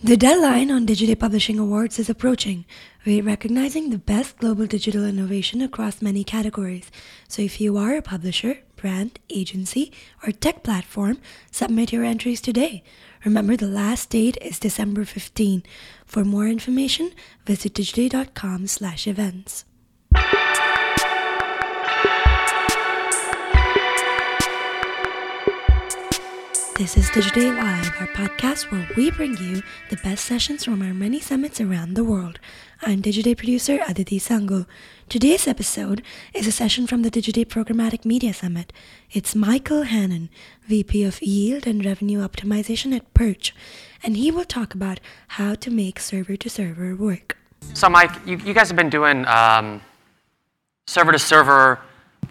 The deadline on Digiday Publishing Awards is approaching. We're recognizing the best global digital innovation across many categories. So if you are a publisher, brand, agency, or tech platform, submit your entries today. Remember, the last date is December 15. For more information, visit digiday.com/events. This is Digiday Live, our podcast where we bring you the best sessions from our many summits around the world. I'm Digiday producer Aditi Sango. Today's episode is a session from the Digiday Programmatic Media Summit. It's Michael Hannon, VP of Yield and Revenue Optimization at Perch, and he will talk about how to make server-to-server work. So Mike, you guys have been doing server-to-server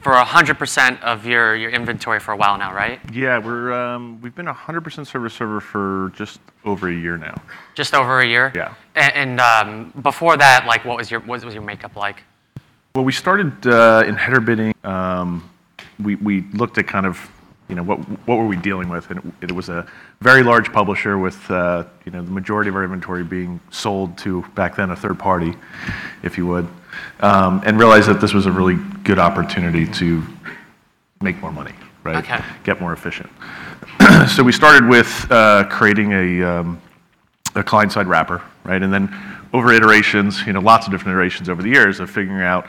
for 100% of your inventory for a while now, right? Yeah, we've been 100% server-to-server for just over a year now. Just over a year? Yeah. And before that, like, what was your makeup like? Well, we started in header bidding. We looked at kind of, you know, what were we dealing with, and it was a very large publisher with the majority of our inventory being sold to, back then, a third party, if you would. And realized that this was a really good opportunity to make more money, right? Okay. Get more efficient. So we started with creating a client-side wrapper, right? And then over iterations, lots of different iterations over the years of figuring out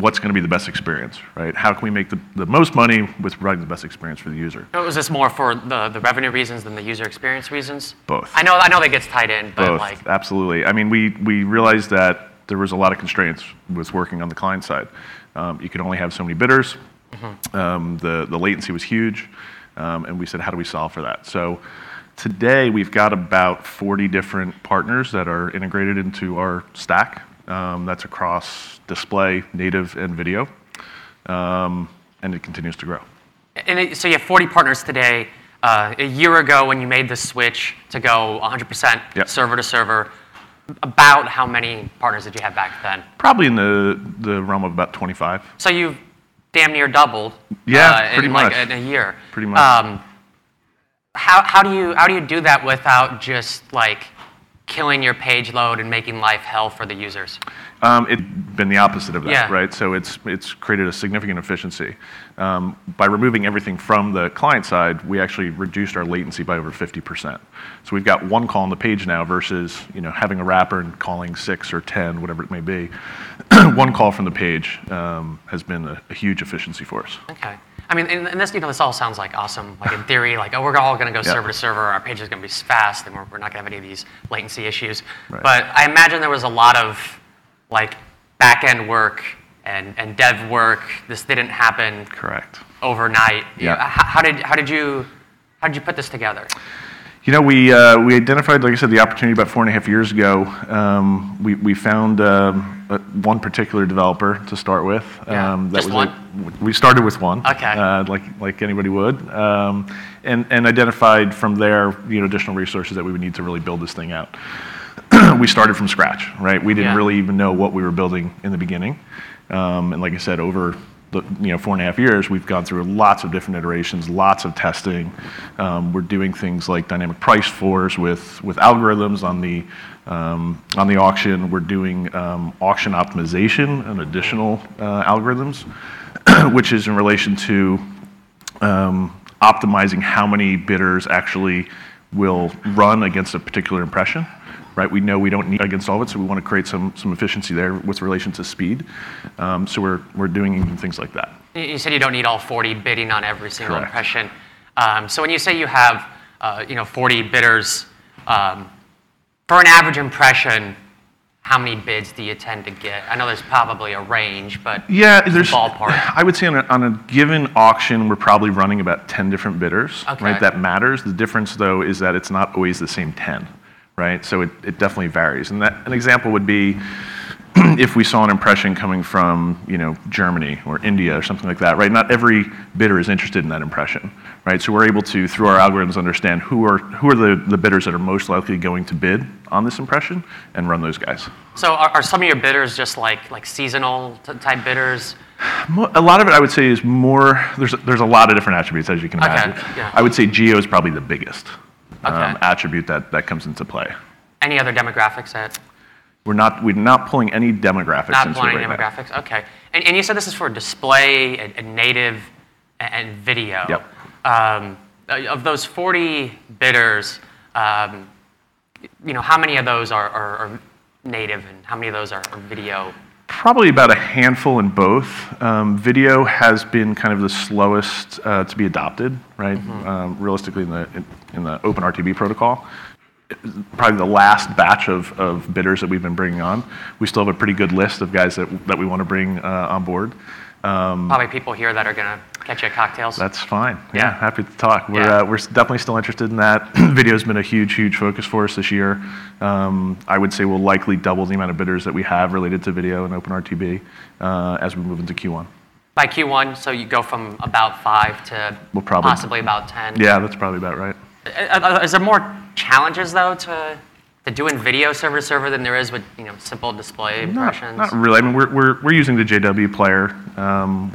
what's going to be the best experience, right? How can we make the most money with providing the best experience for the user? So was this more for the revenue reasons than the user experience reasons? Both. I know that gets tied in, but both. Like... Absolutely. I mean, we realized that there was a lot of constraints with working on the client side. You could only have so many bidders. Mm-hmm. The latency was huge. And we said, how do we solve for that? So today we've got about 40 different partners that are integrated into our stack. That's across display, native, and video. And it continues to grow. And so you have 40 partners today. A year ago when you made the switch to go 100% yep. server to server, about how many partners did you have back then? Probably in the realm of about 25. So you've damn near doubled. Yeah, pretty much. Like in a year. Pretty much. How do you do that without just like killing your page load and making life hell for the users? It's been the opposite of that, yeah. Right? So it's created a significant efficiency. By removing everything from the client side, we actually reduced our latency by over 50%. So we've got one call on the page now versus having a wrapper and calling 6 or 10, whatever it may be. One call from the page has been a huge efficiency for us. Okay. I mean, and this this all sounds like awesome. Like in theory, like we're all going to go yep. server to server. Our page is going to be fast, and we're not going to have any of these latency issues. Right. But I imagine there was a lot of like back end work and dev work. This didn't happen correct overnight. Yeah. How did you put this together? We identified, like I said, the opportunity about 4.5 years ago. We found one particular developer to start with. Yeah, we started with one. Okay. Like anybody would, and identified from there additional resources that we would need to really build this thing out. We started from scratch, right? We didn't really even know what we were building in the beginning, and like I said, over 4.5 years, we've gone through lots of different iterations, lots of testing. We're doing things like dynamic price floors with algorithms on the auction. We're doing auction optimization and additional algorithms, which is in relation to optimizing how many bidders actually will run against a particular impression. Right, we know we don't need against all of it, so we want to create some efficiency there with relation to speed. So we're doing even things like that. You said you don't need all 40 bidding on every single correct. Impression. So when you say you have 40 bidders for an average impression, how many bids do you tend to get? I know there's probably a range, but there's ballpark. I would say on a given auction, we're probably running about 10 different bidders. Okay. Right, that matters. The difference though is that it's not always the same 10. Right, so it definitely varies, and an example would be if we saw an impression coming from Germany or India or something like that. Right, not every bidder is interested in that impression. Right, so we're able to through our algorithms understand who are the bidders that are most likely going to bid on this impression and run those guys. So are some of your bidders just like seasonal type bidders? A lot of it, I would say, is more. There's a lot of different attributes, as you can imagine. Okay, yeah. I would say geo is probably the biggest. attribute that comes into play. Any other demographics that? We're not pulling any demographics. Not pulling any demographics. Back. Okay. And you said this is for display and native and video. Yep. Of those 40 bidders, how many of those are native and how many of those are video? Probably about a handful in both. Video has been kind of the slowest to be adopted, right? Mm-hmm. Realistically, in the OpenRTB protocol, probably the last batch of bidders that we've been bringing on. We still have a pretty good list of guys that we want to bring on board. Probably people here that are going to catch you at cocktails. That's fine. Yeah, happy to talk. We're definitely still interested in that. Video's been a huge focus for us this year. I would say we'll likely double the amount of bidders that we have related to video and OpenRTB as we move into Q1. By Q1, so you go from about 5 to possibly about 10. Yeah, that's probably about right. Is there more challenges, though, to doing video server-to-server than there is with simple display impressions? Not really. I mean, we're using the JW Player.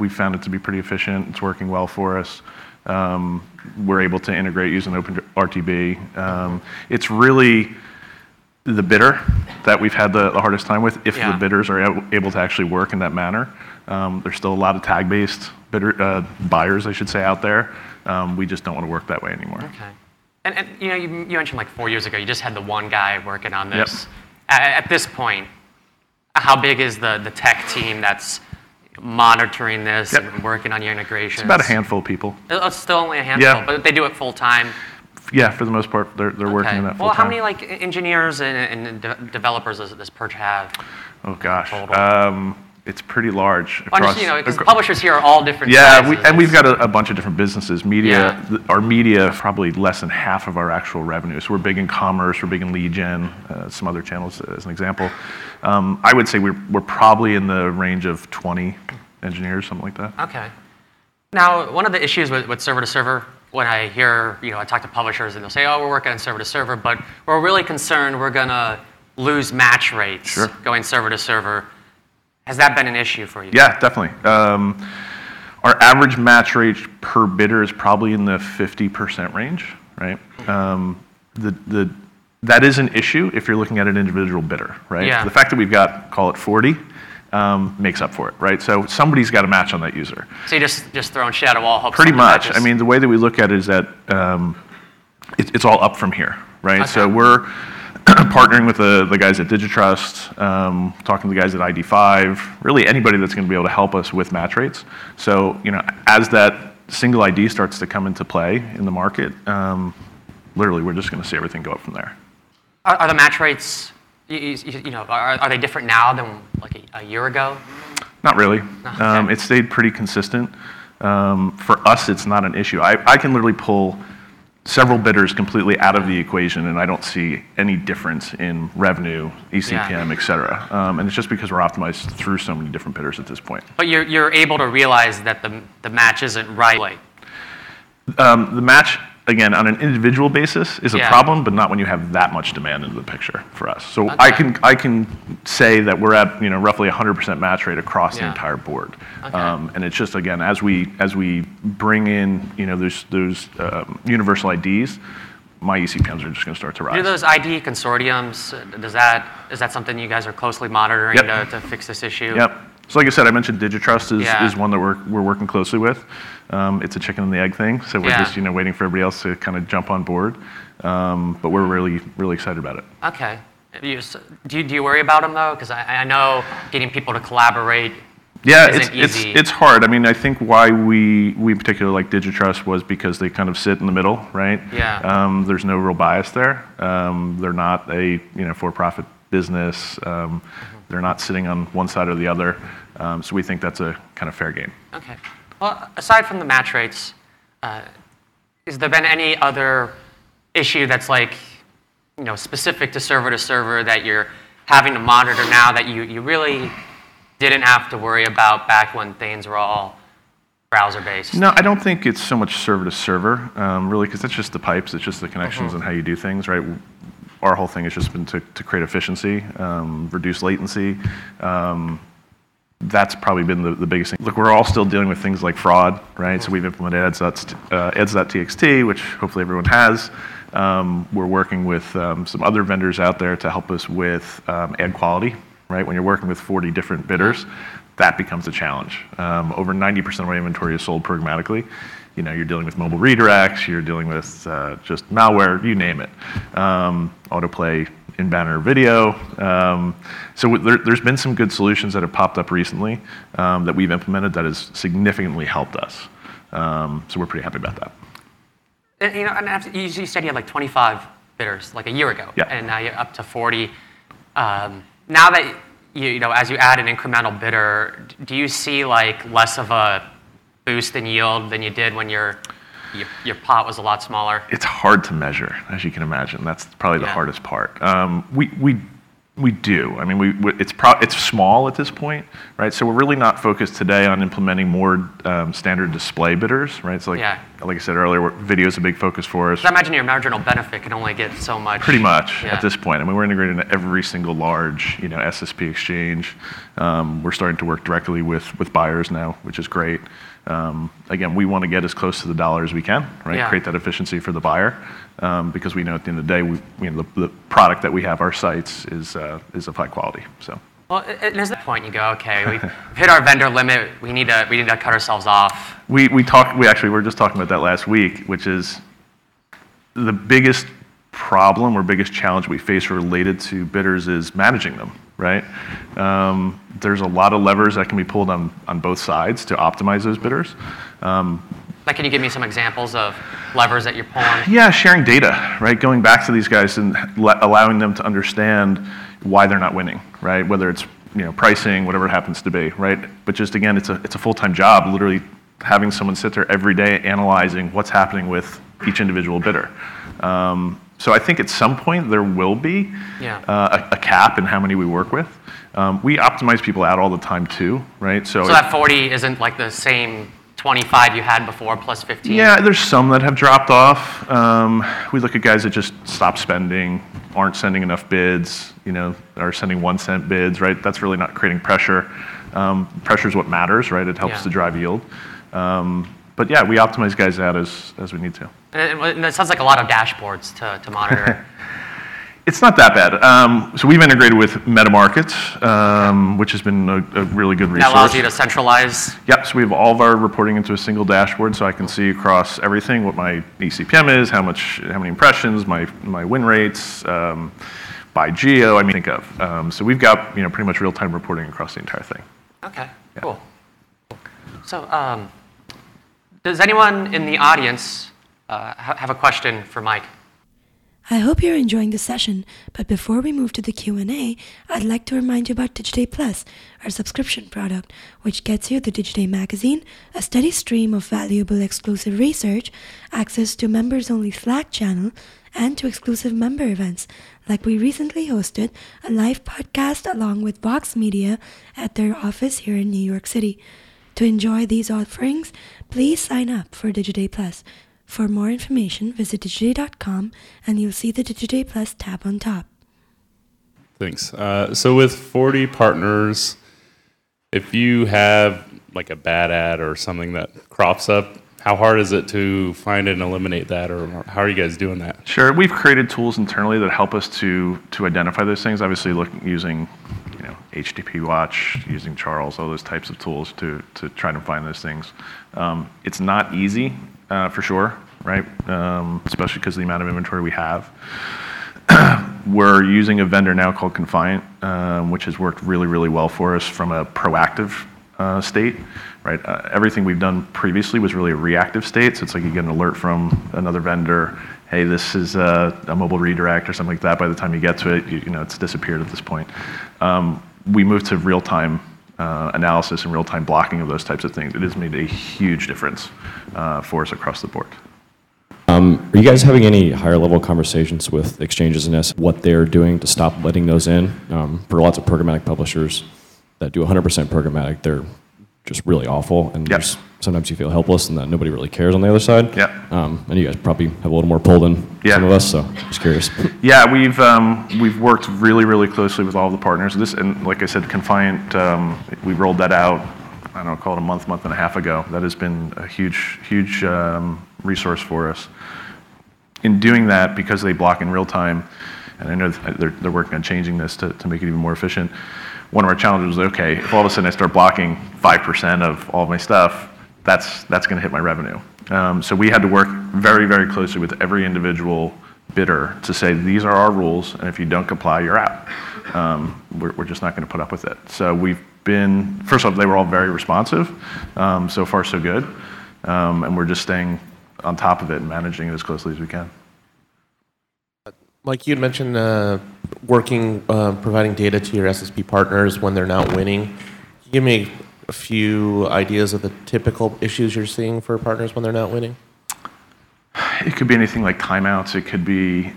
We found it to be pretty efficient. It's working well for us. We're able to integrate using OpenRTB. It's really the bidder that we've had the hardest time with, if the bidders are able to actually work in that manner. There's still a lot of tag-based buyers, I should say, out there. We just don't want to work that way anymore. Okay. And you mentioned like 4 years ago, you just had the one guy working on this. Yep. At this point, how big is the tech team that's monitoring this and working on your integrations? It's about a handful of people. It's still only a handful, but they do it full time. Yeah, for the most part, they're working on that full time. Well, how many like engineers and developers does Perch have? Oh gosh. It's pretty large. Because publishers here are all different sizes. And we've got a bunch of different businesses. Media, our media, probably less than half of our actual revenue. So we're big in commerce, we're big in lead gen, some other channels as an example. I would say we're probably in the range of 20 engineers, something like that. Okay. Now, one of the issues with server-to-server, when I hear, I talk to publishers and they'll say, we're working on server-to-server, but we're really concerned we're going to lose match rates going server-to-server. Has that been an issue for you? Yeah, definitely. Our average match rate per bidder is probably in the 50% range, right? That is an issue if you're looking at an individual bidder, right? Yeah. The fact that we've got, call it 40, makes up for it, right? So somebody's got a match on that user. So you're just throwing shit at a wall. Hope pretty much. Matches. I mean, the way that we look at it is that it's all up from here, right? Okay. So we're partnering with the guys at Digitrust, talking to the guys at ID5, really anybody that's going to be able to help us with match rates. So, as that single ID starts to come into play in the market, literally we're just going to see everything go up from there. Are the match rates, are they different now than like a year ago? Not really. Okay. It stayed pretty consistent. For us, it's not an issue. I can literally pull several bidders completely out of the equation, and I don't see any difference in revenue, eCPM, et cetera. And it's just because we're optimized through so many different bidders at this point. But you're able to realize that the match isn't right. The match, again, on an individual basis is a problem, but not when you have that much demand into the picture for us. So I can say that we're at roughly 100% match rate across the entire board. Okay. And it's just, again, as we bring in those universal IDs, my eCPMs are just going to start to rise. Do those ID consortiums, is that something you guys are closely monitoring to fix this issue? Yep. So like I said, I mentioned Digitrust is one that we're working closely with. It's a chicken and the egg thing, so we're just waiting for everybody else to kind of jump on board. But we're really excited about it. Okay. Do you worry about them though? Because I know getting people to collaborate. It's easy. It's hard. I mean, I think why we in particular like Digitrust was because they kind of sit in the middle, right? Yeah. There's no real bias there. They're not a for-profit business. They're not sitting on one side or the other. So we think that's a kind of fair game. Okay. Well, aside from the match rates, has there been any other issue that's like, specific to server that you're having to monitor now that you really didn't have to worry about back when things were all browser-based? No, I don't think it's so much server to server, really, because that's just the pipes, it's just the connections and how you do things, right? Our whole thing has just been to create efficiency, reduce latency. That's probably been the biggest thing. Look, we're all still dealing with things like fraud, right? So we've implemented ads.txt, which hopefully everyone has. We're working with some other vendors out there to help us with ad quality, right? When you're working with 40 different bidders, that becomes a challenge. Over 90% of our inventory is sold programmatically. You know, you're dealing with mobile redirects, you're dealing with just malware, you name it. Autoplay in banner video. So there's been some good solutions that have popped up recently that we've implemented that has significantly helped us. So we're pretty happy about that. And, you know, and you said you had like 25 bidders like a year ago, yeah, and now you're up to 40. Now that you know, as you add an incremental bidder, do you see like less of a boost in yield than you did when your pot was a lot smaller? It's hard to measure, as you can imagine. That's probably the hardest part. We do. I mean, it's small at this point, right? So we're really not focused today on implementing more standard display bidders, right? So like I said earlier, video is a big focus for us. I imagine your marginal benefit can only get so much. Pretty much at this point. I mean, we're integrated into every single large, you know, SSP exchange. We're starting to work directly with buyers now, which is great. Again, we want to get as close to the dollar as we can, right? Yeah. Create that efficiency for the buyer, because we know at the end of the day, the product that we have, our sites, is of high quality. So. Well, there's that point you go, okay, we've hit our vendor limit. We need to cut ourselves off. We were just talking about that last week, which is the biggest problem or biggest challenge we face related to bidders is managing them, right? There's a lot of levers that can be pulled on both sides to optimize those bidders. Like, can you give me some examples of levers that you're pulling? Yeah, sharing data, right? Going back to these guys and allowing them to understand why they're not winning, right? Whether it's, you know, pricing, whatever it happens to be, right? But just again, it's a full-time job, literally having someone sit there every day analyzing what's happening with each individual bidder. So I think at some point there will be a cap in how many we work with. We optimize people out all the time too, right? So that 40 isn't like the same 25 you had before plus 15? Yeah, there's some that have dropped off. We look at guys that just stop spending, aren't sending enough bids, you know, are sending 1 cent bids, right? That's really not creating pressure. Pressure is what matters, right? It helps to drive yield. But yeah, we optimize guys out as we need to. And it sounds like a lot of dashboards to monitor. It's not that bad. So we've integrated with MetaMarket, which has been a really good resource. That allows you to centralize? Yep, so we have all of our reporting into a single dashboard, so I can see across everything what my eCPM is, how many impressions, my win rates, by geo, I mean, think of. So we've got, you know, pretty much real-time reporting across the entire thing. Okay, cool. So does anyone in the audience have a question for Mike? I hope you're enjoying the session, but before we move to the Q&A, I'd like to remind you about Digiday Plus, our subscription product, which gets you the Digiday magazine, a steady stream of valuable exclusive research, access to members-only Slack channel, and to exclusive member events, like we recently hosted a live podcast along with Vox Media at their office here in New York City. To enjoy these offerings, please sign up for Digiday Plus. For more information, visit digiday.com and you'll see the Digiday Plus tab on top. Thanks. So with 40 partners, if you have like a bad ad or something that crops up, how hard is it to find and eliminate that, or how are you guys doing that? Sure. We've created tools internally that help us to identify those things, obviously using HTTP Watch, using Charles, all those types of tools to try to find those things. It's not easy. For sure, right? Especially because of the amount of inventory we have. We're using a vendor now called Confiant, which has worked really, really well for us from a proactive state, right? Everything we've done previously was really a reactive state, so it's like you get an alert from another vendor, hey, this is a mobile redirect or something like that. By the time you get to it, you know it's disappeared at this point. We moved to real-time analysis and real-time blocking of those types of things. It has made a huge difference for us across the board. Are you guys having any higher-level conversations with exchanges and what they're doing to stop letting those in? For lots of programmatic publishers that do 100% programmatic, they're just really awful, and sometimes you feel helpless and that nobody really cares on the other side. Yeah. And you guys probably have a little more pull than some of us, so I'm just curious. Yeah, we've worked really, really closely with all the partners. And like I said, Confiant, we rolled that out, I don't know, call it a month and a half ago. That has been a huge resource for us. in doing that, because they block in real time, and I know they're working on changing this to make it even more efficient, one of our challenges was, okay, if all of a sudden I start blocking 5% of all of my stuff, that's going to hit my revenue. So we had to work very, very closely with every individual bidder to say, these are our rules, and if you don't comply, you're out. We're just not going to put up with it. So we've been, first off, they were all very responsive. So far, so good. And we're just staying on top of it and managing it as closely as we can. Like you had mentioned, providing data to your SSP partners when they're not winning. Can you give me a few ideas of the typical issues you're seeing for partners when they're not winning? It could be anything like timeouts. It could be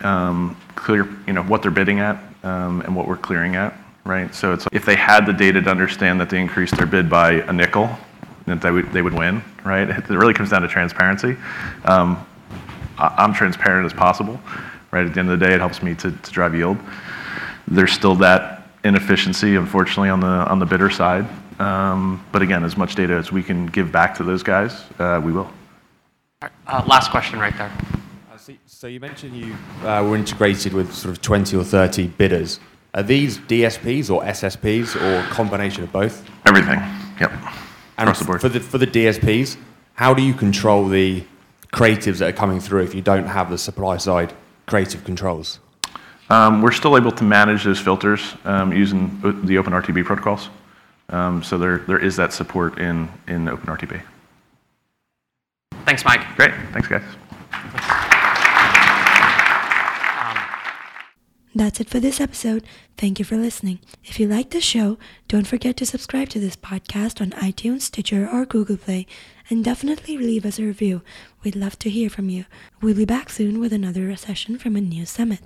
clear, what they're bidding at and what we're clearing at, right? So it's like if they had the data to understand that they increased their bid by a nickel, that they would win, right? It really comes down to transparency. I'm transparent as possible, right? At the end of the day, it helps me to drive yield. There's still that inefficiency, unfortunately, on the bidder side. But again, as much data as we can give back to those guys, we will. Last question right there. So you mentioned you were integrated with sort of 20 or 30 bidders. Are these DSPs or SSPs or a combination of both? Everything, yep. And across the board. For the DSPs, how do you control the creatives that are coming through if you don't have the supply side creative controls? We're still able to manage those filters using the OpenRTB protocols. So there is that support in OpenRTB. Thanks, Mike. Great. Thanks, guys. That's it for this episode. Thank you for listening. If you like the show, don't forget to subscribe to this podcast on iTunes, Stitcher, or Google Play, and definitely leave us a review. We'd love to hear from you. We'll be back soon with another session from a new summit.